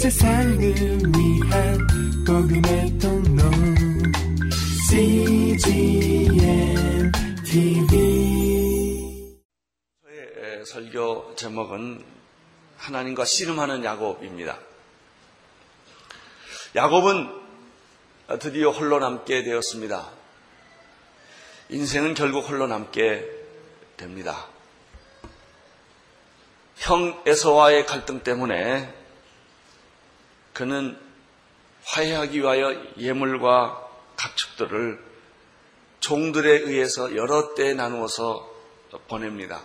세상을 위한 복음의 통로 CGM TV. 저의 설교 제목은 하나님과 씨름하는 야곱입니다. 야곱은 드디어 홀로 남게 되었습니다. 인생은 결국 홀로 남게 됩니다. 형 에서와의 갈등 때문에 그는 화해하기 위하여 예물과 가축들을 종들에 의해서 여러 때 나누어서 보냅니다.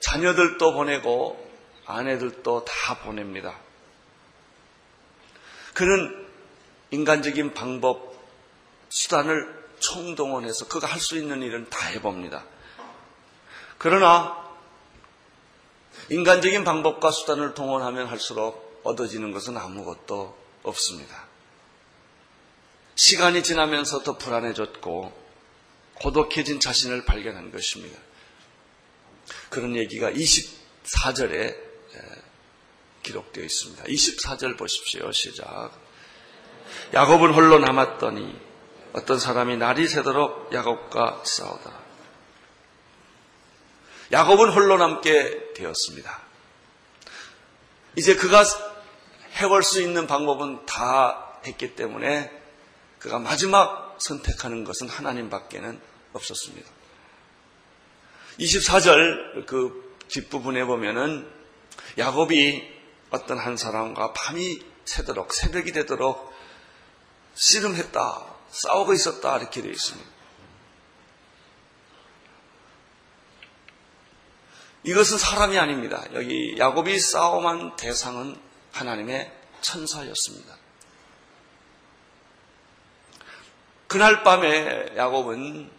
자녀들도 보내고 아내들도 다 보냅니다. 그는 인간적인 방법, 수단을 총동원해서 그가 할 수 있는 일은 다 해봅니다. 그러나 인간적인 방법과 수단을 동원하면 할수록 얻어지는 것은 아무것도 없습니다. 시간이 지나면서 더 불안해졌고 고독해진 자신을 발견한 것입니다. 그런 얘기가 24절에 기록되어 있습니다. 24절 보십시오. 시작. 야곱은 홀로 남았더니 어떤 사람이 날이 새도록 야곱과 싸우더라. 야곱은 홀로 남게 되었습니다. 이제 그가 해볼 수 있는 방법은 다 했기 때문에 그가 마지막 선택하는 것은 하나님밖에는 없었습니다. 24절 그 뒷부분에 보면은 야곱이 어떤 한 사람과 밤이 새도록, 새벽이 되도록 씨름했다, 싸우고 있었다, 이렇게 되어 있습니다. 이것은 사람이 아닙니다. 여기 야곱이 싸움한 대상은 하나님의 천사였습니다. 그날 밤에 야곱은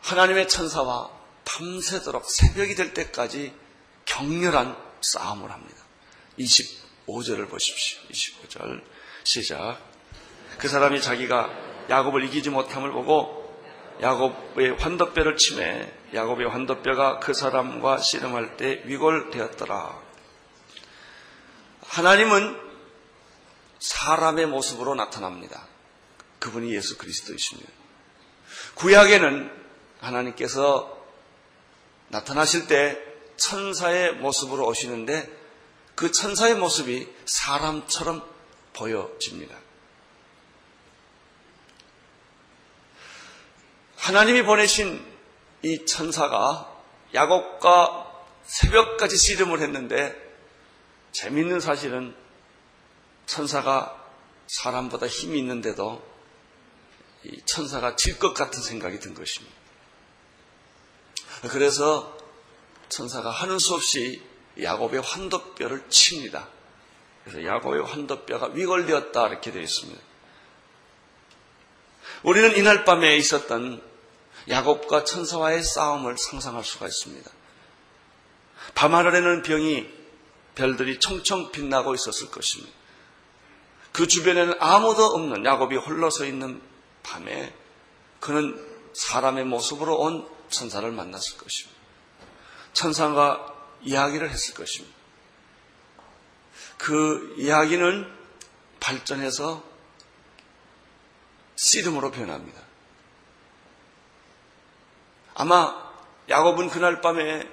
하나님의 천사와 밤새도록 새벽이 될 때까지 격렬한 싸움을 합니다. 25절을 보십시오. 25절 시작. 그 사람이 자기가 야곱을 이기지 못함을 보고 야곱의 환도뼈를 치매 야곱의 환도뼈가 그 사람과 씨름할 때 위골되었더라. 하나님은 사람의 모습으로 나타납니다. 그분이 예수 그리스도이십니다. 구약에는 하나님께서 나타나실 때 천사의 모습으로 오시는데 그 천사의 모습이 사람처럼 보여집니다. 하나님이 보내신 이 천사가 야곱과 새벽까지 씨름을 했는데 재미있는 사실은 천사가 사람보다 힘이 있는데도 이 천사가 질 것 같은 생각이 든 것입니다. 그래서 천사가 하는 수 없이 야곱의 환도뼈를 칩니다. 그래서 야곱의 환도뼈가 위골되었다 이렇게 되어 있습니다. 우리는 이날 밤에 있었던 야곱과 천사와의 싸움을 상상할 수가 있습니다. 밤하늘에는 병이 별들이 총총 빛나고 있었을 것입니다. 그 주변에는 아무도 없는 야곱이 홀로 서 있는 밤에 그는 사람의 모습으로 온 천사를 만났을 것입니다. 천사가 이야기를 했을 것입니다. 그 이야기는 발전해서 씨름으로 변합니다. 아마 야곱은 그날 밤에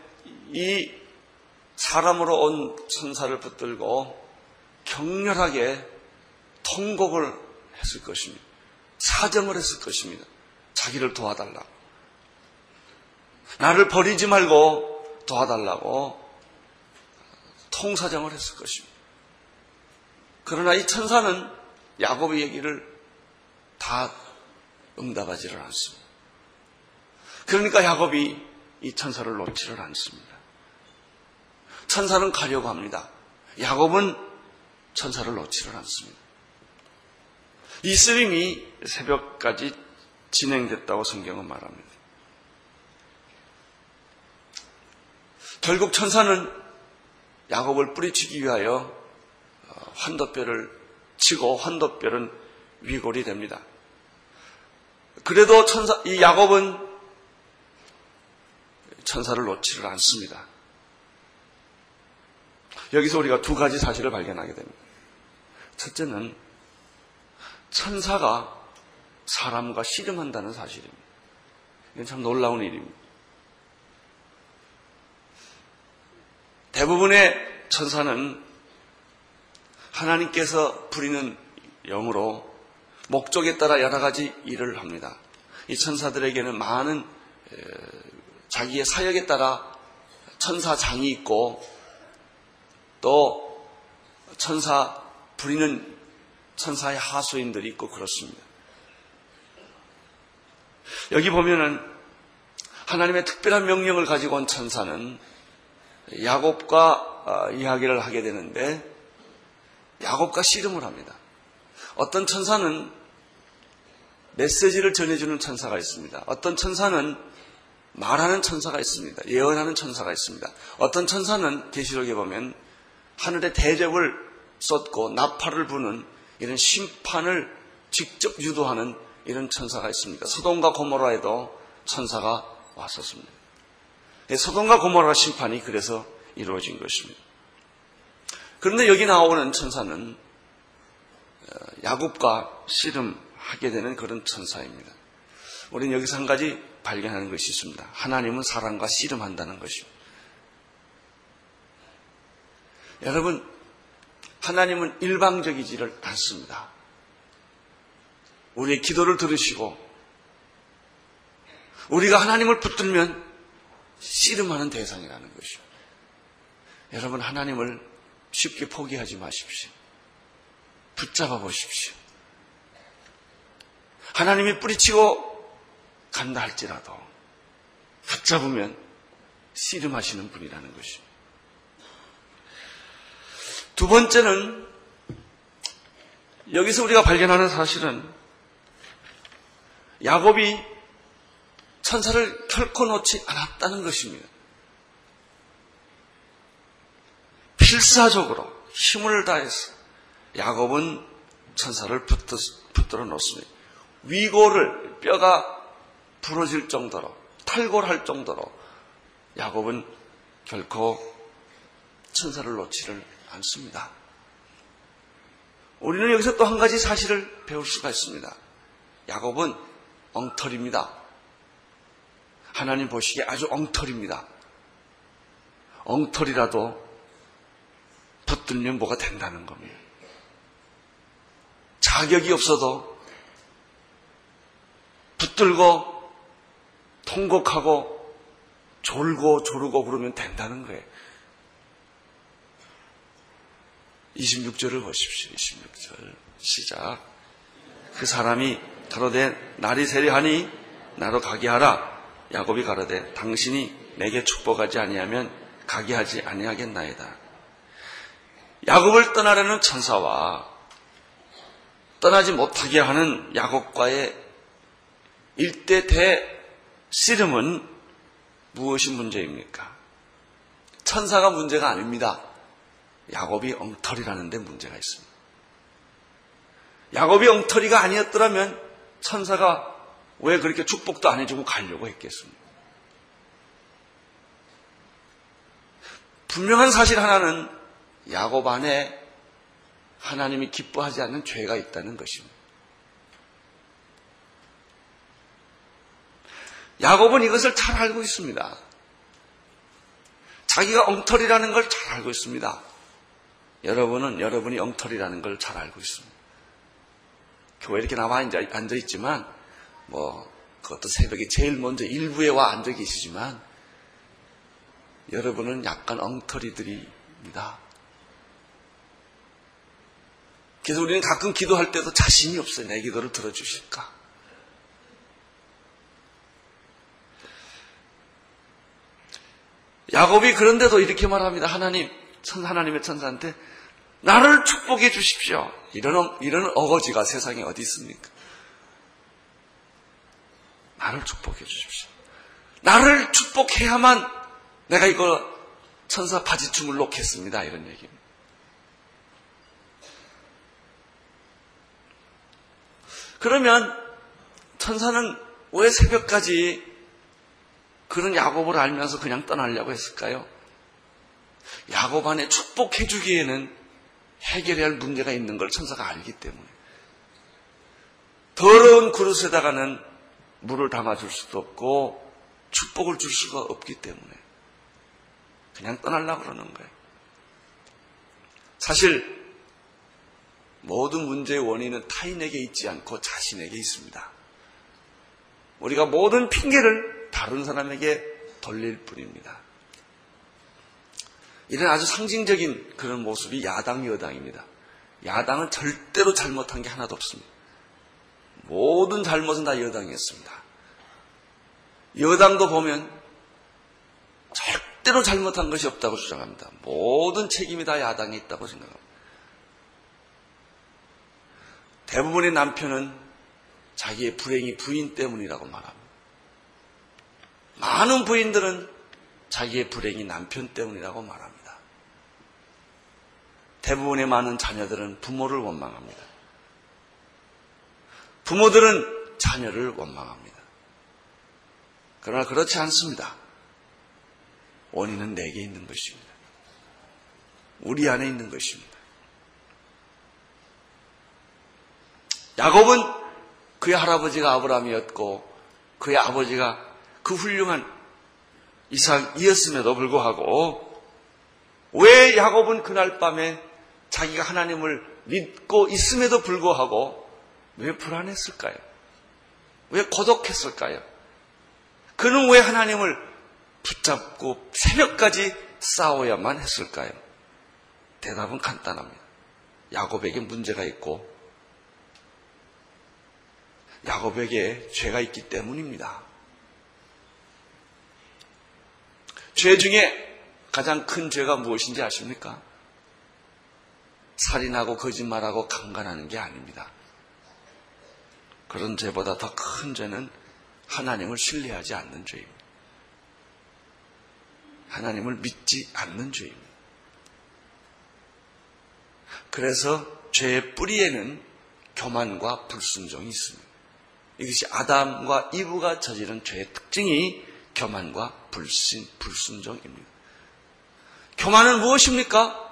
이 사람으로 온 천사를 붙들고 격렬하게 통곡을 했을 것입니다. 사정을 했을 것입니다. 자기를 도와달라고. 나를 버리지 말고 도와달라고 통사정을 했을 것입니다. 그러나 이 천사는 야곱의 얘기를 다 응답하지를 않습니다. 그러니까 야곱이 이 천사를 놓지를 않습니다. 천사는 가려고 합니다. 야곱은 천사를 놓지를 않습니다. 이 씨름이 새벽까지 진행됐다고 성경은 말합니다. 결국 천사는 야곱을 뿌리치기 위하여 환도뼈를 치고 환도뼈는 위골이 됩니다. 그래도 이 야곱은 천사를 놓지를 않습니다. 여기서 우리가 두 가지 사실을 발견하게 됩니다. 첫째는 천사가 사람과 씨름한다는 사실입니다. 이건 참 놀라운 일입니다. 대부분의 천사는 하나님께서 부리는 영으로 목적에 따라 여러 가지 일을 합니다. 이 천사들에게는 많은 자기의 사역에 따라 천사장이 있고 또 천사 부리는 천사의 하수인들이 있고 그렇습니다. 여기 보면은 하나님의 특별한 명령을 가지고 온 천사는 야곱과 이야기를 하게 되는데 야곱과 씨름을 합니다. 어떤 천사는 메시지를 전해주는 천사가 있습니다. 어떤 천사는 말하는 천사가 있습니다. 예언하는 천사가 있습니다. 어떤 천사는 계시록에 보면 하늘에 대접을 쏟고 나팔을 부는 이런 심판을 직접 유도하는 이런 천사가 있습니다. 소돔과 고모라에도 천사가 왔었습니다. 소돔과 고모라 심판이 그래서 이루어진 것입니다. 그런데 여기 나오는 천사는 야곱과 씨름하게 되는 그런 천사입니다. 우리는 여기서 한 가지 발견하는 것이 있습니다. 하나님은 사람과 씨름한다는 것입니다. 여러분, 하나님은 일방적이지를 않습니다. 우리의 기도를 들으시고 우리가 하나님을 붙들면 씨름하는 대상이라는 것이죠. 여러분, 하나님을 쉽게 포기하지 마십시오. 붙잡아 보십시오. 하나님이 뿌리치고 간다 할지라도 붙잡으면 씨름하시는 분이라는 것입니다. 두 번째는 여기서 우리가 발견하는 사실은 야곱이 천사를 결코 놓지 않았다는 것입니다. 필사적으로 힘을 다해서 야곱은 천사를 붙들어 놓습니다. 위골을 뼈가 부러질 정도로 탈골할 정도로 야곱은 결코 천사를 놓지를 않습니다. 우리는 여기서 또 한 가지 사실을 배울 수가 있습니다. 야곱은 엉터리입니다. 하나님 보시기에 아주 엉터리입니다. 엉터리라도 붙들면 뭐가 된다는 겁니다. 자격이 없어도 붙들고 통곡하고 졸고 조르고 그러면 된다는 거예요. 26절을 보십시오. 26절 시작. 그 사람이 가로되 날이 세리하니 나로 가게 하라. 야곱이 가로되 당신이 내게 축복하지 아니하면 가게 하지 아니하겠나이다. 야곱을 떠나려는 천사와 떠나지 못하게 하는 야곱과의 일대대 씨름은 무엇이 문제입니까? 천사가 문제가 아닙니다. 야곱이 엉터리라는 데 문제가 있습니다. 야곱이 엉터리가 아니었더라면 천사가 왜 그렇게 축복도 안 해주고 가려고 했겠습니까? 분명한 사실 하나는 야곱 안에 하나님이 기뻐하지 않는 죄가 있다는 것입니다. 야곱은 이것을 잘 알고 있습니다. 자기가 엉터리라는 걸 잘 알고 있습니다. 여러분은 여러분이 엉터리라는 걸 잘 알고 있습니다. 교회에 이렇게 나와 앉아있지만 그것도 새벽에 제일 먼저 일부에 와 앉아 계시지만 여러분은 약간 엉터리들입니다. 그래서 우리는 가끔 기도할 때도 자신이 없어요. 내 기도를 들어주실까? 야곱이 그런데도 이렇게 말합니다. 하나님의 천사한테 나를 축복해 주십시오. 이런 어거지가 세상에 어디 있습니까? 나를 축복해 주십시오. 나를 축복해야만 내가 이거 천사 바지춤을 놓겠습니다. 이런 얘기입니다. 그러면 천사는 왜 새벽까지 그런 야곱을 알면서 그냥 떠나려고 했을까요? 야곱 안에 축복해 주기에는 해결해야 할 문제가 있는 걸 천사가 알기 때문에 더러운 그릇에다가는 물을 담아줄 수도 없고 축복을 줄 수가 없기 때문에 그냥 떠나려고 그러는 거예요. 사실 모든 문제의 원인은 타인에게 있지 않고 자신에게 있습니다. 우리가 모든 핑계를 다른 사람에게 돌릴 뿐입니다. 이런 아주 상징적인 그런 모습이 야당, 여당입니다. 야당은 절대로 잘못한 게 하나도 없습니다. 모든 잘못은 다 여당이었습니다. 여당도 보면 절대로 잘못한 것이 없다고 주장합니다. 모든 책임이 다 야당에 있다고 생각합니다. 대부분의 남편은 자기의 불행이 부인 때문이라고 말합니다. 많은 부인들은 자기의 불행이 남편 때문이라고 말합니다. 대부분의 많은 자녀들은 부모를 원망합니다. 부모들은 자녀를 원망합니다. 그러나 그렇지 않습니다. 원인은 내게 있는 것입니다. 우리 안에 있는 것입니다. 야곱은 그의 할아버지가 아브라함이었고 그의 아버지가 그 훌륭한 이삭이었음에도 불구하고 왜 야곱은 그날 밤에 자기가 하나님을 믿고 있음에도 불구하고 왜 불안했을까요? 왜 고독했을까요? 그는 왜 하나님을 붙잡고 새벽까지 싸워야만 했을까요? 대답은 간단합니다. 야곱에게 문제가 있고 야곱에게 죄가 있기 때문입니다. 죄 중에 가장 큰 죄가 무엇인지 아십니까? 살인하고 거짓말하고 강간하는 게 아닙니다. 그런 죄보다 더 큰 죄는 하나님을 신뢰하지 않는 죄입니다. 하나님을 믿지 않는 죄입니다. 그래서 죄의 뿌리에는 교만과 불순종이 있습니다. 이것이 아담과 이브가 저지른 죄의 특징이 교만과 불순종입니다. 교만은 무엇입니까?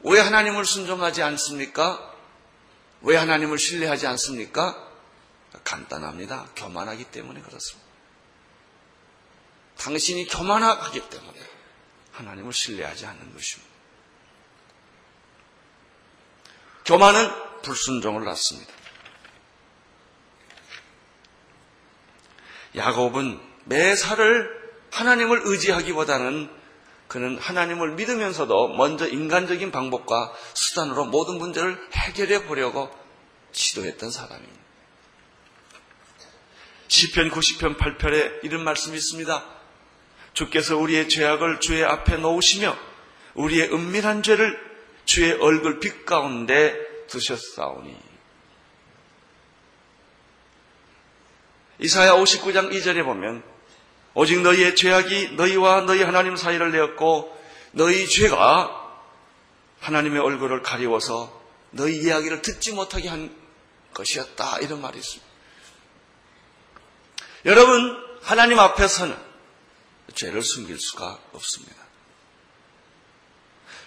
왜 하나님을 순종하지 않습니까? 왜 하나님을 신뢰하지 않습니까? 간단합니다. 교만하기 때문에 그렇습니다. 당신이 교만하기 때문에 하나님을 신뢰하지 않는 것입니다. 교만은 불순종을 낳습니다. 야곱은 매사를 하나님을 의지하기보다는 그는 하나님을 믿으면서도 먼저 인간적인 방법과 수단으로 모든 문제를 해결해 보려고 시도했던 사람입니다. 시편 90편 8편에 이런 말씀이 있습니다. 주께서 우리의 죄악을 주의 앞에 놓으시며 우리의 은밀한 죄를 주의 얼굴빛 가운데 두셨사오니. 이사야 59장 2절에 보면 오직 너희의 죄악이 너희와 너희 하나님 사이를 내었고 너희 죄가 하나님의 얼굴을 가리워서 너희 이야기를 듣지 못하게 한 것이었다. 이런 말이 있습니다. 여러분, 하나님 앞에서는 죄를 숨길 수가 없습니다.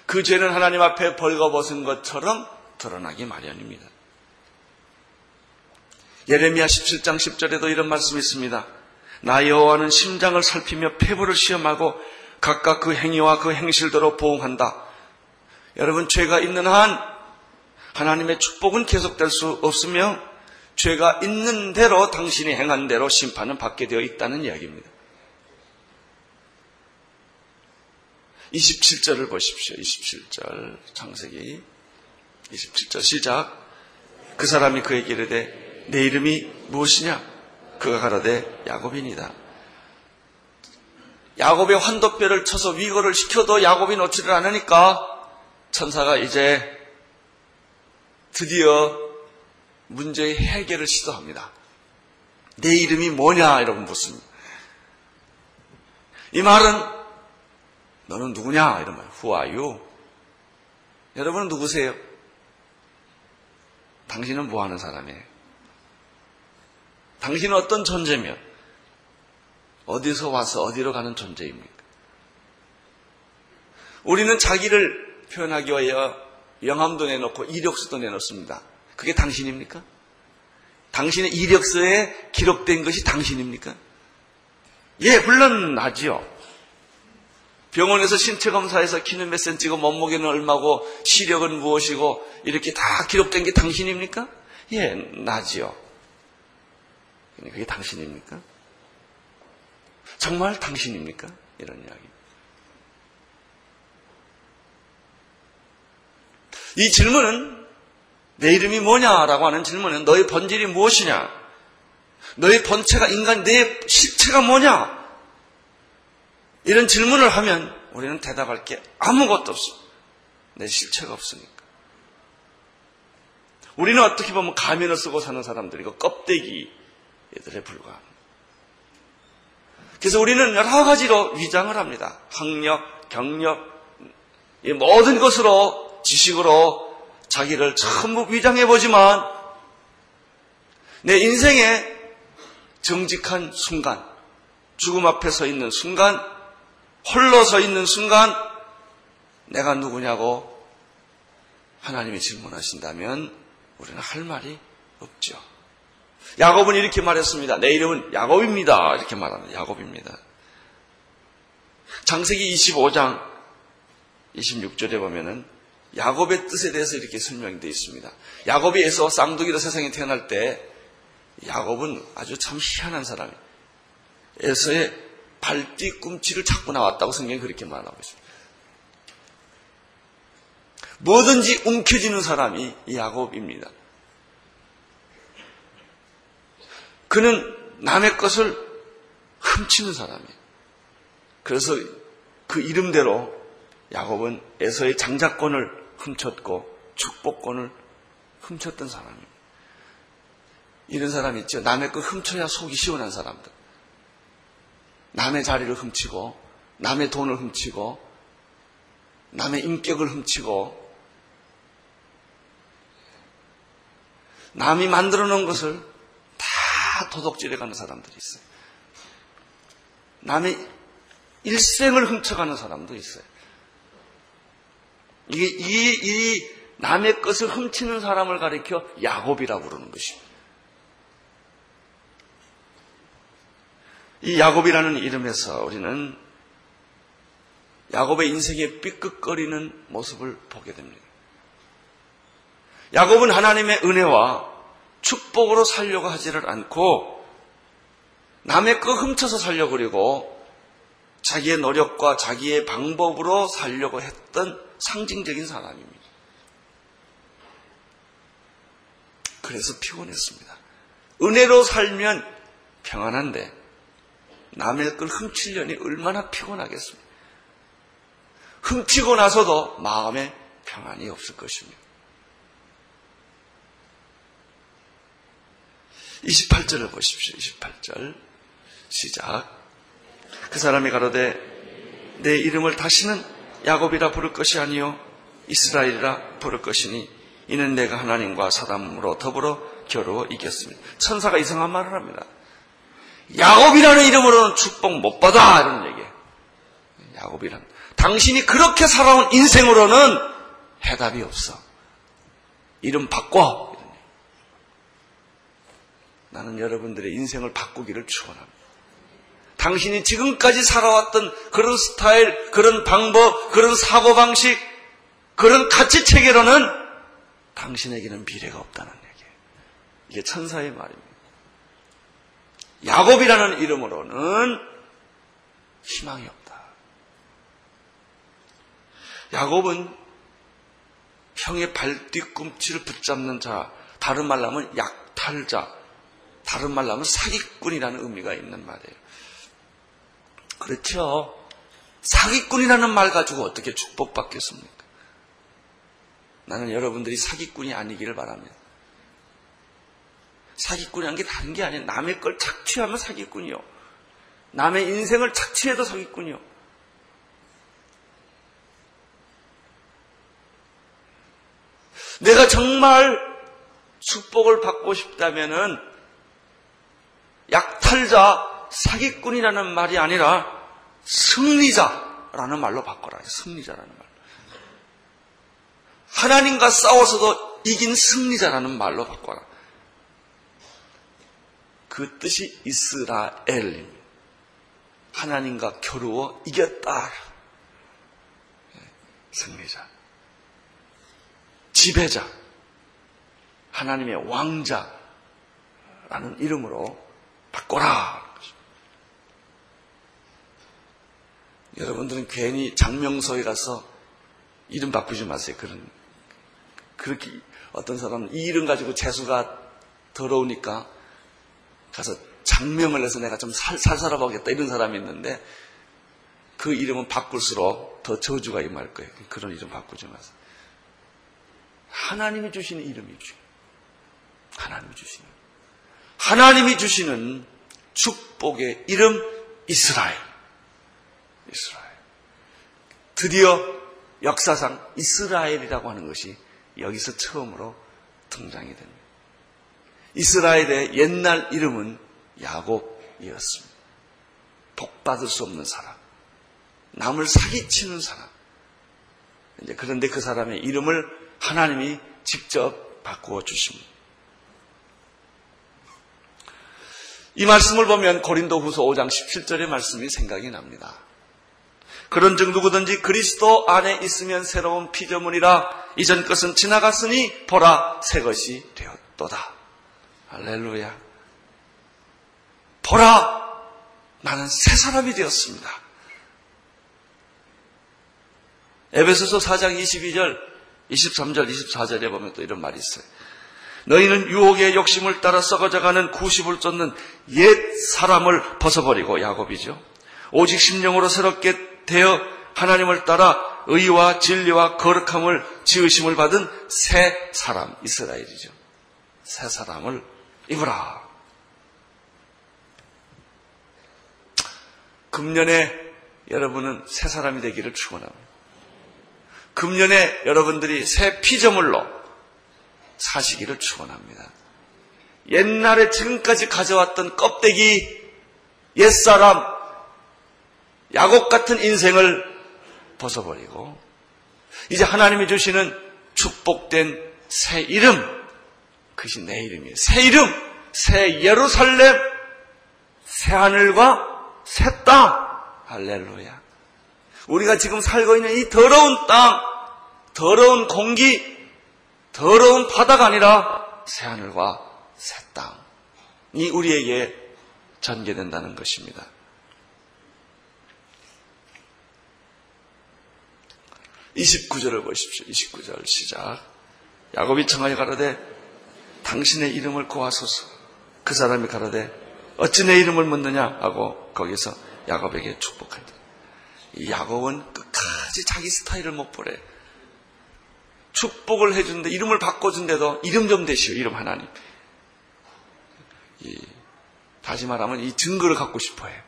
그 죄는 하나님 앞에 벌거벗은 것처럼 드러나기 마련입니다. 예레미야 17장 10절에도 이런 말씀이 있습니다. 나 여호와는 심장을 살피며 폐부를 시험하고 각각 그 행위와 그 행실대로 보응한다. 여러분, 죄가 있는 한 하나님의 축복은 계속될 수 없으며 죄가 있는 대로 당신이 행한 대로 심판은 받게 되어 있다는 이야기입니다. 27절을 보십시오. 27절 창세기 27절 시작. 그 사람이 그에게 이르되 내 이름이 무엇이냐? 그가 가라대 야곱이니이다. 야곱의 환도뼈를 쳐서 위거를 시켜도 야곱이 놓지를 않으니까 천사가 이제 드디어 문제의 해결을 시도합니다. 내 이름이 뭐냐? 이러고 묻습니다. 이 말은 너는 누구냐? 이런 말. Who are you? 여러분은 누구세요? 당신은 뭐하는 사람이에요? 당신은 어떤 존재며 어디서 와서 어디로 가는 존재입니까? 우리는 자기를 표현하기 위하여 명함도 내놓고 이력서도 내놓습니다. 그게 당신입니까? 당신의 이력서에 기록된 것이 당신입니까? 예, 물론 나지요. 병원에서 신체검사에서 키는 몇 센치고 몸무게는 얼마고 시력은 무엇이고 이렇게 다 기록된 게 당신입니까? 예, 나지요. 그게 당신입니까? 정말 당신입니까? 이런 이야기입니다. 이 질문은 내 이름이 뭐냐라고 하는 질문은 너의 본질이 무엇이냐? 너의 본체가 인간, 내 실체가 뭐냐? 이런 질문을 하면 우리는 대답할 게 아무것도 없습니다. 내 실체가 없으니까. 우리는 어떻게 보면 가면을 쓰고 사는 사람들이고 껍데기들에 불과합니다. 그래서 우리는 여러 가지로 위장을 합니다. 학력, 경력, 이 모든 것으로 지식으로 자기를 전부 위장해보지만 내 인생의 정직한 순간, 죽음 앞에 서 있는 순간, 홀로 서 있는 순간 내가 누구냐고 하나님이 질문하신다면 우리는 할 말이 없죠. 야곱은 이렇게 말했습니다. 내 이름은 야곱입니다. 이렇게 말합니다. 야곱입니다. 창세기 25장 26절에 보면은 야곱의 뜻에 대해서 이렇게 설명되어 있습니다. 야곱이 에서 쌍둥이로 세상에 태어날 때 야곱은 아주 참 희한한 사람이에요. 에서의 발뒤꿈치를 찾고 나왔다고 성경이 그렇게 말하고 있습니다. 뭐든지 움켜쥐는 사람이 야곱입니다. 그는 남의 것을 훔치는 사람이에요. 그래서 그 이름대로 야곱은 에서의 장자권을 훔쳤고 축복권을 훔쳤던 사람입니다. 이런 사람 있죠. 남의 거 훔쳐야 속이 시원한 사람들. 남의 자리를 훔치고 남의 돈을 훔치고 남의 인격을 훔치고 남이 만들어 놓은 것을 다 도둑질해가는 사람들이 있어요. 남의 일생을 훔쳐가는 사람도 있어요. 이 남의 것을 훔치는 사람을 가리켜 야곱이라고 그러는 것입니다. 이 야곱이라는 이름에서 우리는 야곱의 인생에 삐끗거리는 모습을 보게 됩니다. 야곱은 하나님의 은혜와 축복으로 살려고 하지를 않고 남의 거 훔쳐서 살려고 그리고 자기의 노력과 자기의 방법으로 살려고 했던 상징적인 사람입니다. 그래서 피곤했습니다. 은혜로 살면 평안한데 남의 걸 훔치려니 얼마나 피곤하겠습니까? 훔치고 나서도 마음에 평안이 없을 것입니다. 28절을 보십시오. 28절 시작. 그 사람이 가로되 내 이름을 다시는 야곱이라 부를 것이 아니요 이스라엘이라 부를 것이니 이는 내가 하나님과 사람으로 더불어 겨루어 이겼습니다. 천사가 이상한 말을 합니다. 야곱이라는 이름으로는 축복 못 받아! 이런 얘기예요. 야곱이란. 당신이 그렇게 살아온 인생으로는 해답이 없어. 이름 바꿔! 이런 얘기. 나는 여러분들의 인생을 바꾸기를 축원합니다. 당신이 지금까지 살아왔던 그런 스타일, 그런 방법, 그런 사고방식, 그런 가치체계로는 당신에게는 미래가 없다는 얘기예요. 이게 천사의 말입니다. 야곱이라는 이름으로는 희망이 없다. 야곱은 형의 발뒤꿈치를 붙잡는 자, 다른 말로 하면 약탈자, 다른 말로 하면 사기꾼이라는 의미가 있는 말이에요. 그렇죠. 사기꾼이라는 말 가지고 어떻게 축복받겠습니까? 나는 여러분들이 사기꾼이 아니기를 바랍니다. 사기꾼이란 게 다른 게 아니에요. 남의 걸 착취하면 사기꾼이요. 남의 인생을 착취해도 사기꾼이요. 내가 정말 축복을 받고 싶다면은 약탈자, 사기꾼이라는 말이 아니라 승리자, 라는 말로 바꿔라. 승리자라는 말. 하나님과 싸워서도 이긴 승리자라는 말로 바꿔라. 그 뜻이 이스라엘입니다. 하나님과 겨루어 이겼다. 승리자. 지배자. 하나님의 왕자라는 이름으로 바꿔라. 여러분들은 괜히 장명소에 가서 이름 바꾸지 마세요. 그렇게 어떤 사람은 이 이름 가지고 재수가 더러우니까 가서 장명을 해서 내가 좀 살살아보겠다 이런 사람이 있는데 그 이름은 바꿀수록 더 저주가 임할 거예요. 그런 이름 바꾸지 마세요. 하나님이 주시는 이름이죠. 하나님이 주시는 축복의 이름 이스라엘. 드디어 역사상 이스라엘이라고 하는 것이 여기서 처음으로 등장이 됩니다. 이스라엘의 옛날 이름은 야곱이었습니다. 복받을 수 없는 사람, 남을 사기치는 사람. 이제 그런데 그 사람의 이름을 하나님이 직접 바꾸어 주십니다. 이 말씀을 보면 고린도후서 5장 17절의 말씀이 생각이 납니다. 그런즉 누구든지 그리스도 안에 있으면 새로운 피조물이라. 이전 것은 지나갔으니 보라 새 것이 되었도다. 할렐루야. 보라 나는 새 사람이 되었습니다. 에베소서 4장 22절 23절, 24절에 보면 또 이런 말이 있어요. 너희는 유혹의 욕심을 따라 썩어져가는 구십을 쫓는 옛 사람을 벗어버리고, 야곱이죠. 오직 심령으로 새롭게 되어 하나님을 따라 의와 진리와 거룩함을 지으심을 받은 새 사람, 이스라엘이죠. 새 사람을 입으라. 금년에 여러분은 새 사람이 되기를 축원합니다. 금년에 여러분들이 새 피조물로 사시기를 축원합니다. 옛날에 지금까지 가져왔던 껍데기, 옛사람, 야곱 같은 인생을 벗어버리고 이제 하나님이 주시는 축복된 새 이름, 그것이 내 이름이에요. 새 이름, 새 예루살렘, 새 하늘과 새 땅. 할렐루야. 우리가 지금 살고 있는 이 더러운 땅, 더러운 공기, 더러운 바다가 아니라 새하늘과 새 땅이 우리에게 전개된다는 것입니다. 보십시오. 29절 시작. 야곱이 청하여 가로되 당신의 이름을 고하소서. 그 사람이 가로되 어찌 내 이름을 묻느냐 하고 거기서 야곱에게 축복한다. 이 야곱은 끝까지 자기 스타일을 못 버려. 축복을 해주는데, 이름을 바꿔준데도 이름 좀 대시오, 이름 하나님. 다시 말하면 이 증거를 갖고 싶어 해요.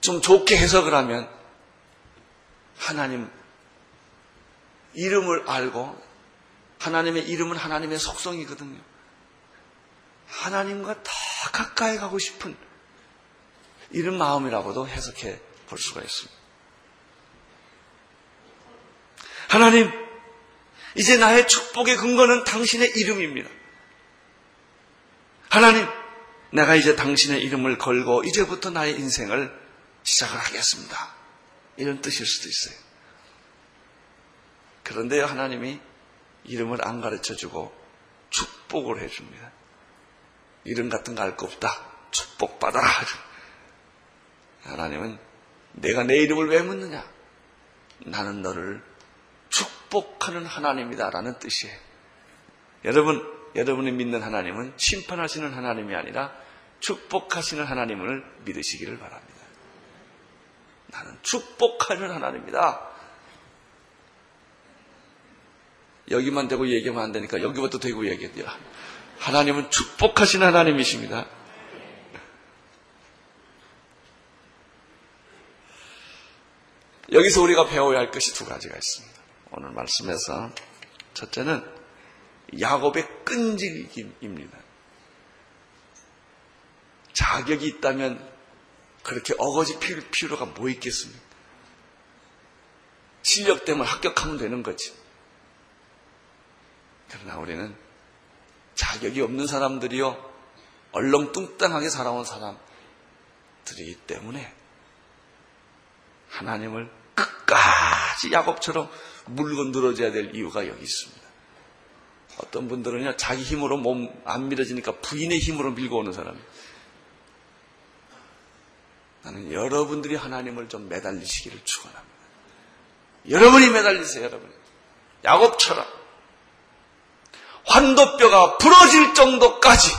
좀 좋게 해석을 하면 하나님 이름을 알고, 하나님의 이름은 하나님의 속성이거든요. 하나님과 더 가까이 가고 싶은 이런 마음이라고도 해석해 볼 수가 있습니다. 하나님, 이제 나의 축복의 근거는 당신의 이름입니다. 하나님, 내가 이제 당신의 이름을 걸고 이제부터 나의 인생을 시작을 하겠습니다. 이런 뜻일 수도 있어요. 그런데 하나님이 이름을 안 가르쳐주고 축복을 해줍니다. 이름 같은 거 알 거 없다. 축복받아라. 하나님은 내가 내 이름을 왜 묻느냐? 나는 너를 축복하는 하나님이다 라는 뜻이에요. 여러분이 믿는 하나님은 심판하시는 하나님이 아니라 축복하시는 하나님을 믿으시기를 바랍니다. 나는 축복하는 하나님이다. 여기만 대고 얘기하면 안 되니까 여기부터 대고 얘기해요. 하나님은 축복하시는 하나님이십니다. 여기서 우리가 배워야 할 것이 두 가지가 있습니다. 오늘 말씀에서 첫째는 야곱의 끈질김입니다. 자격이 있다면 그렇게 어거지 피울 필요가 뭐 있겠습니까? 실력 때문에 합격하면 되는 거지. 그러나 우리는 자격이 없는 사람들이요, 얼렁뚱땅하게 살아온 사람들이기 때문에 하나님을 끝까지 야곱처럼 물건들어줘야 될 이유가 여기 있습니다. 어떤 분들은요, 자기 힘으로 몸 안 밀어지니까 부인의 힘으로 밀고 오는 사람이에요. 나는 여러분들이 하나님을 좀 매달리시기를 축원합니다. 여러분이 매달리세요, 여러분. 야곱처럼 환도뼈가 부러질 정도까지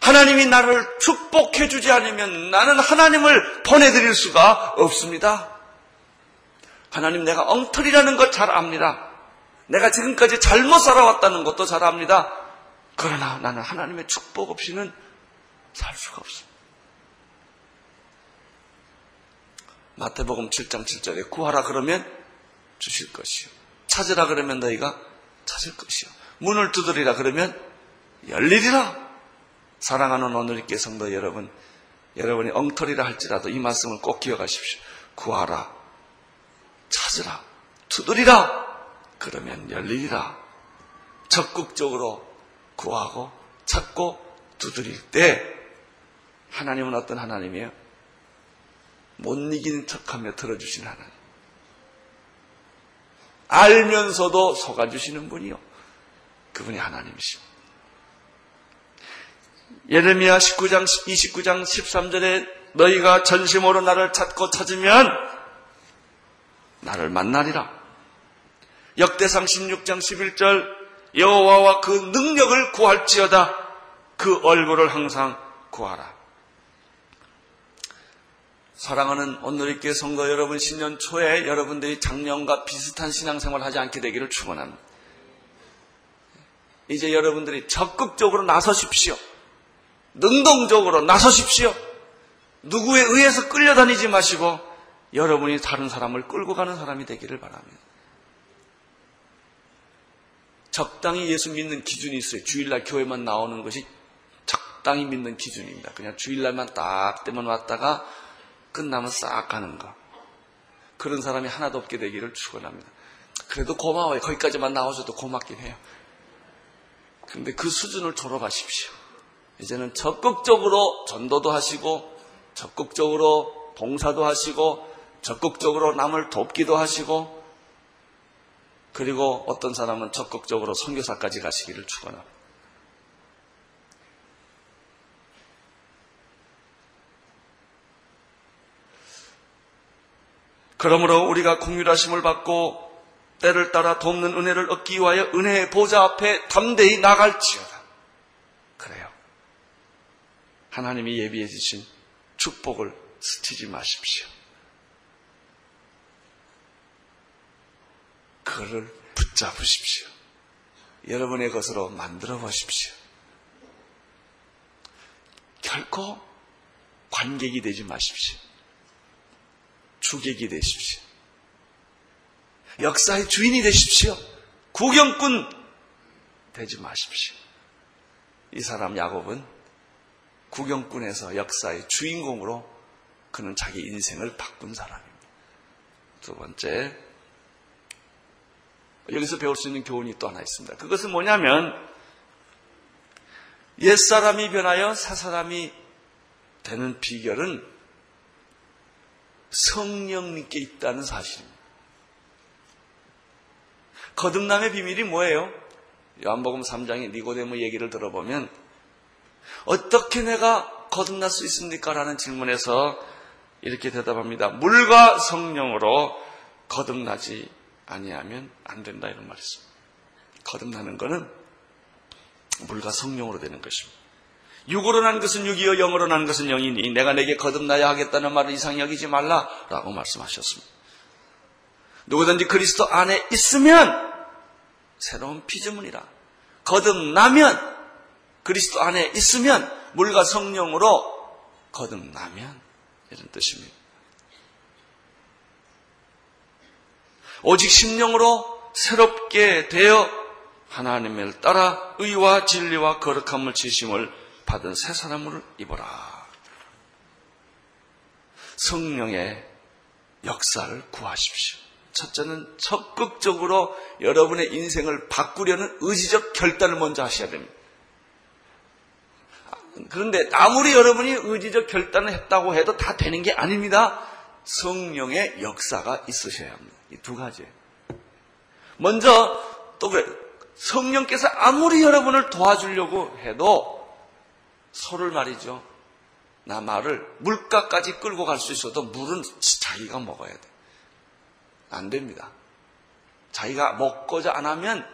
하나님이 나를 축복해 주지 않으면 나는 하나님을 보내드릴 수가 없습니다. 하나님, 내가 엉터리라는 것 잘 압니다. 내가 지금까지 잘못 살아왔다는 것도 잘 압니다. 그러나 나는 하나님의 축복 없이는 살 수가 없습니다. 마태복음 7장 7절에 구하라 그러면 주실 것이요, 찾으라 그러면 너희가 찾을 것이요, 문을 두드리라 그러면 열리리라. 사랑하는 오늘의 성도 여러분, 여러분이 엉터리라 할지라도 이 말씀을 꼭 기억하십시오. 구하라, 찾으라, 두드리라 그러면 열리리라. 적극적으로 구하고 찾고 두드릴 때 하나님은 어떤 하나님이에요? 못 이기는 척하며 들어주신 하나님, 알면서도 속아주시는 분이요, 그분이 하나님이십니다. 예레미야 29장 13절에 너희가 전심으로 나를 찾고 찾으면 나를 만나리라. 역대상 16장 11절 여호와와 그 능력을 구할지어다. 그 얼굴을 항상 구하라. 사랑하는 온누리교회 성도 여러분, 신년 초에 여러분들이 작년과 비슷한 신앙생활을 하지 않게 되기를 축원합니다. 이제 여러분들이 적극적으로 나서십시오. 능동적으로 나서십시오. 누구에 의해서 끌려다니지 마시고 여러분이 다른 사람을 끌고 가는 사람이 되기를 바랍니다. 적당히 예수 믿는 기준이 있어요. 주일날 교회만 나오는 것이 적당히 믿는 기준입니다. 그냥 주일날만 딱 때만 왔다가 끝나면 싹 가는 거. 그런 사람이 하나도 없게 되기를 축원합니다. 그래도 고마워요. 거기까지만 나와줘도 고맙긴 해요. 그런데 그 수준을 졸업하십시오. 이제는 적극적으로 전도도 하시고, 적극적으로 봉사도 하시고, 적극적으로 남을 돕기도 하시고, 그리고 어떤 사람은 적극적으로 선교사까지 가시기를 축원합니다. 그러므로 우리가 긍휼하심을 받고 때를 따라 돕는 은혜를 얻기 위하여 은혜의 보좌 앞에 담대히 나갈지어다. 그래요, 하나님이 예비해 주신 축복을 스치지 마십시오. 그를 붙잡으십시오. 여러분의 것으로 만들어 보십시오. 결코 관객이 되지 마십시오. 주객이 되십시오. 역사의 주인이 되십시오. 구경꾼 되지 마십시오. 이 사람 야곱은 구경꾼에서 역사의 주인공으로 그는 자기 인생을 바꾼 사람입니다. 두 번째, 여기서 배울 수 있는 교훈이 또 하나 있습니다. 그것은 뭐냐면, 옛사람이 변하여 새사람이 되는 비결은 성령님께 있다는 사실입니다. 거듭남의 비밀이 뭐예요? 요한복음 3장의 니고데모 얘기를 들어보면, 어떻게 내가 거듭날 수 있습니까? 라는 질문에서 이렇게 대답합니다. 물과 성령으로 거듭나지 아니하면 안 된다, 이런 말이죠. 거듭나는 것은 물과 성령으로 되는 것입니다. 육으로 난 것은 육이요 영으로 난 것은 영이니 내가 내게 거듭나야 하겠다는 말을 이상히 여기지 말라라고 말씀하셨습니다. 누구든지 그리스도 안에 있으면 새로운 피조물이라. 거듭나면, 그리스도 안에 있으면, 물과 성령으로 거듭나면, 이런 뜻입니다. 오직 심령으로 새롭게 되어 하나님을 따라 의와 진리와 거룩함을 지심을 받은 새 사람을 입어라. 성령의 역사를 구하십시오. 첫째는 적극적으로 여러분의 인생을 바꾸려는 의지적 결단을 먼저 하셔야 됩니다. 그런데 아무리 여러분이 의지적 결단을 했다고 해도 다 되는 게 아닙니다. 성령의 역사가 있으셔야 합니다. 이 두 가지예요. 먼저 또 그래, 성령께서 아무리 여러분을 도와주려고 해도 소를 말이죠. 나 말을 물가까지 끌고 갈 수 있어도 물은 자기가 먹어야 돼. 안 됩니다. 자기가 먹고자 안 하면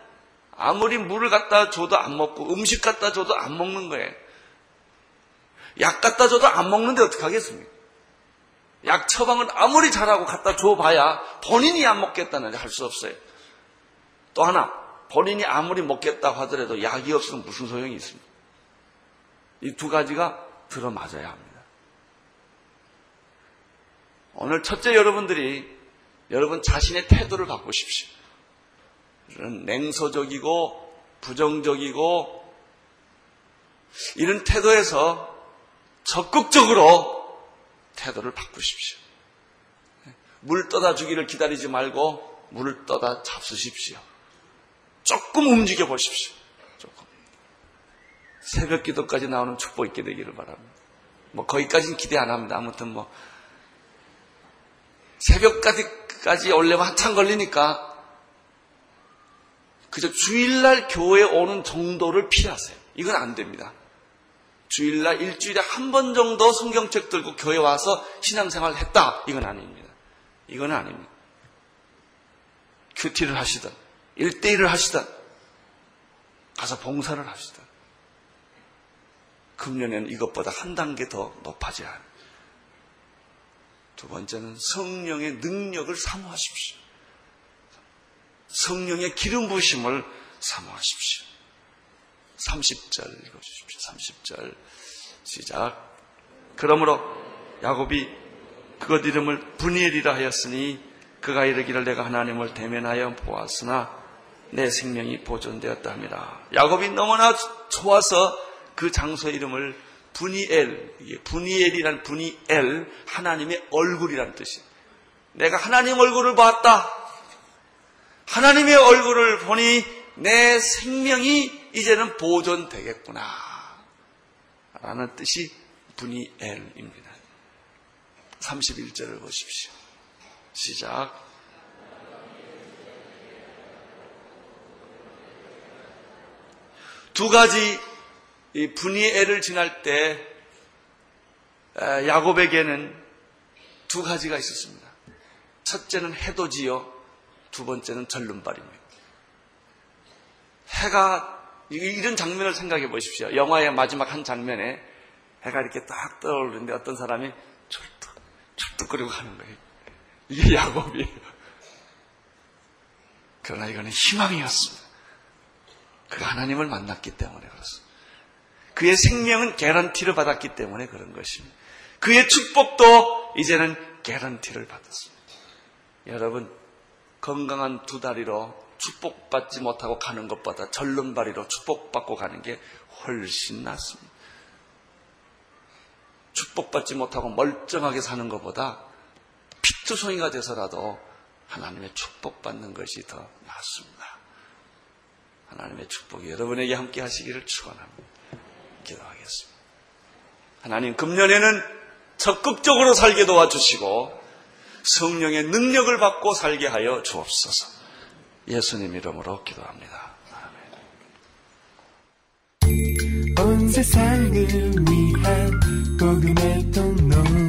아무리 물을 갖다 줘도 안 먹고 음식 갖다 줘도 안 먹는 거예요. 약 갖다 줘도 안 먹는데 어떡하겠습니까? 약 처방을 아무리 잘하고 갖다 줘봐야 본인이 안 먹겠다는 게 할 수 없어요. 또 하나, 본인이 아무리 먹겠다고 하더라도 약이 없으면 무슨 소용이 있습니까? 이 두 가지가 들어맞아야 합니다. 오늘 첫째, 여러분들이 여러분 자신의 태도를 바꾸십시오. 이런 냉소적이고 부정적이고 이런 태도에서 적극적으로 태도를 바꾸십시오. 물 떠다 주기를 기다리지 말고 물을 떠다 잡수십시오. 조금 움직여 보십시오. 새벽 기도까지 나오는 축복이 있게 되기를 바랍니다. 뭐, 거기까지는 기대 안 합니다. 아무튼 뭐, 새벽까지 올려면 한참 걸리니까, 그저 주일날 교회에 오는 정도를 피하세요. 이건 안 됩니다. 주일날 일주일에 한 번 정도 성경책 들고 교회 와서 신앙생활 했다. 이건 아닙니다. 이건 아닙니다. 큐티를 하시든, 1대1을 하시든, 가서 봉사를 하시든, 금년에는 이것보다 한 단계 더 높아져야 합니다. 두 번째는 성령의 능력을 사모하십시오. 성령의 기름 부으심을 사모하십시오. 30절 읽어주십시오. 30절 시작. 그러므로 야곱이 그것 이름을 브니엘이라 하였으니 그가 이르기를 내가 하나님을 대면하여 보았으나 내 생명이 보존되었다 합니다. 야곱이 너무나 좋아서 그 장소 이름을 브니엘, 브니엘이란 브니엘, 하나님의 얼굴이란 뜻이에요. 내가 하나님 얼굴을 봤다. 하나님의 얼굴을 보니 내 생명이 이제는 보존되겠구나. 라는 뜻이 브니엘입니다. 31절을 보십시오. 시작. 두 가지 이 브니엘을 지날 때 야곱에게는 두 가지가 있었습니다. 첫째는 해돋이요, 두 번째는 절름발입니다. 해가, 이런 장면을 생각해 보십시오. 영화의 마지막 한 장면에 해가 이렇게 딱 떠오르는데 어떤 사람이 철뚝거리고 가는 거예요. 이게 야곱이에요. 그러나 이거는 희망이었습니다. 그가 하나님을 만났기 때문에 그렇습니다. 그의 생명은 개런티를 받았기 때문에 그런 것입니다. 그의 축복도 이제는 개런티를 받았습니다. 여러분, 건강한 두 다리로 축복받지 못하고 가는 것보다 절름발이로 축복받고 가는 게 훨씬 낫습니다. 축복받지 못하고 멀쩡하게 사는 것보다 피투성이가 돼서라도 하나님의 축복받는 것이 더 낫습니다. 하나님의 축복이 여러분에게 함께 하시기를 축원합니다. 기도하겠습니다. 하나님, 금년에는 적극적으로 살게 도와주시고 성령의 능력을 받고 살게 하여 주옵소서. 예수님 이름으로 기도합니다. 아멘. 온 세상을 위한 복음의 통로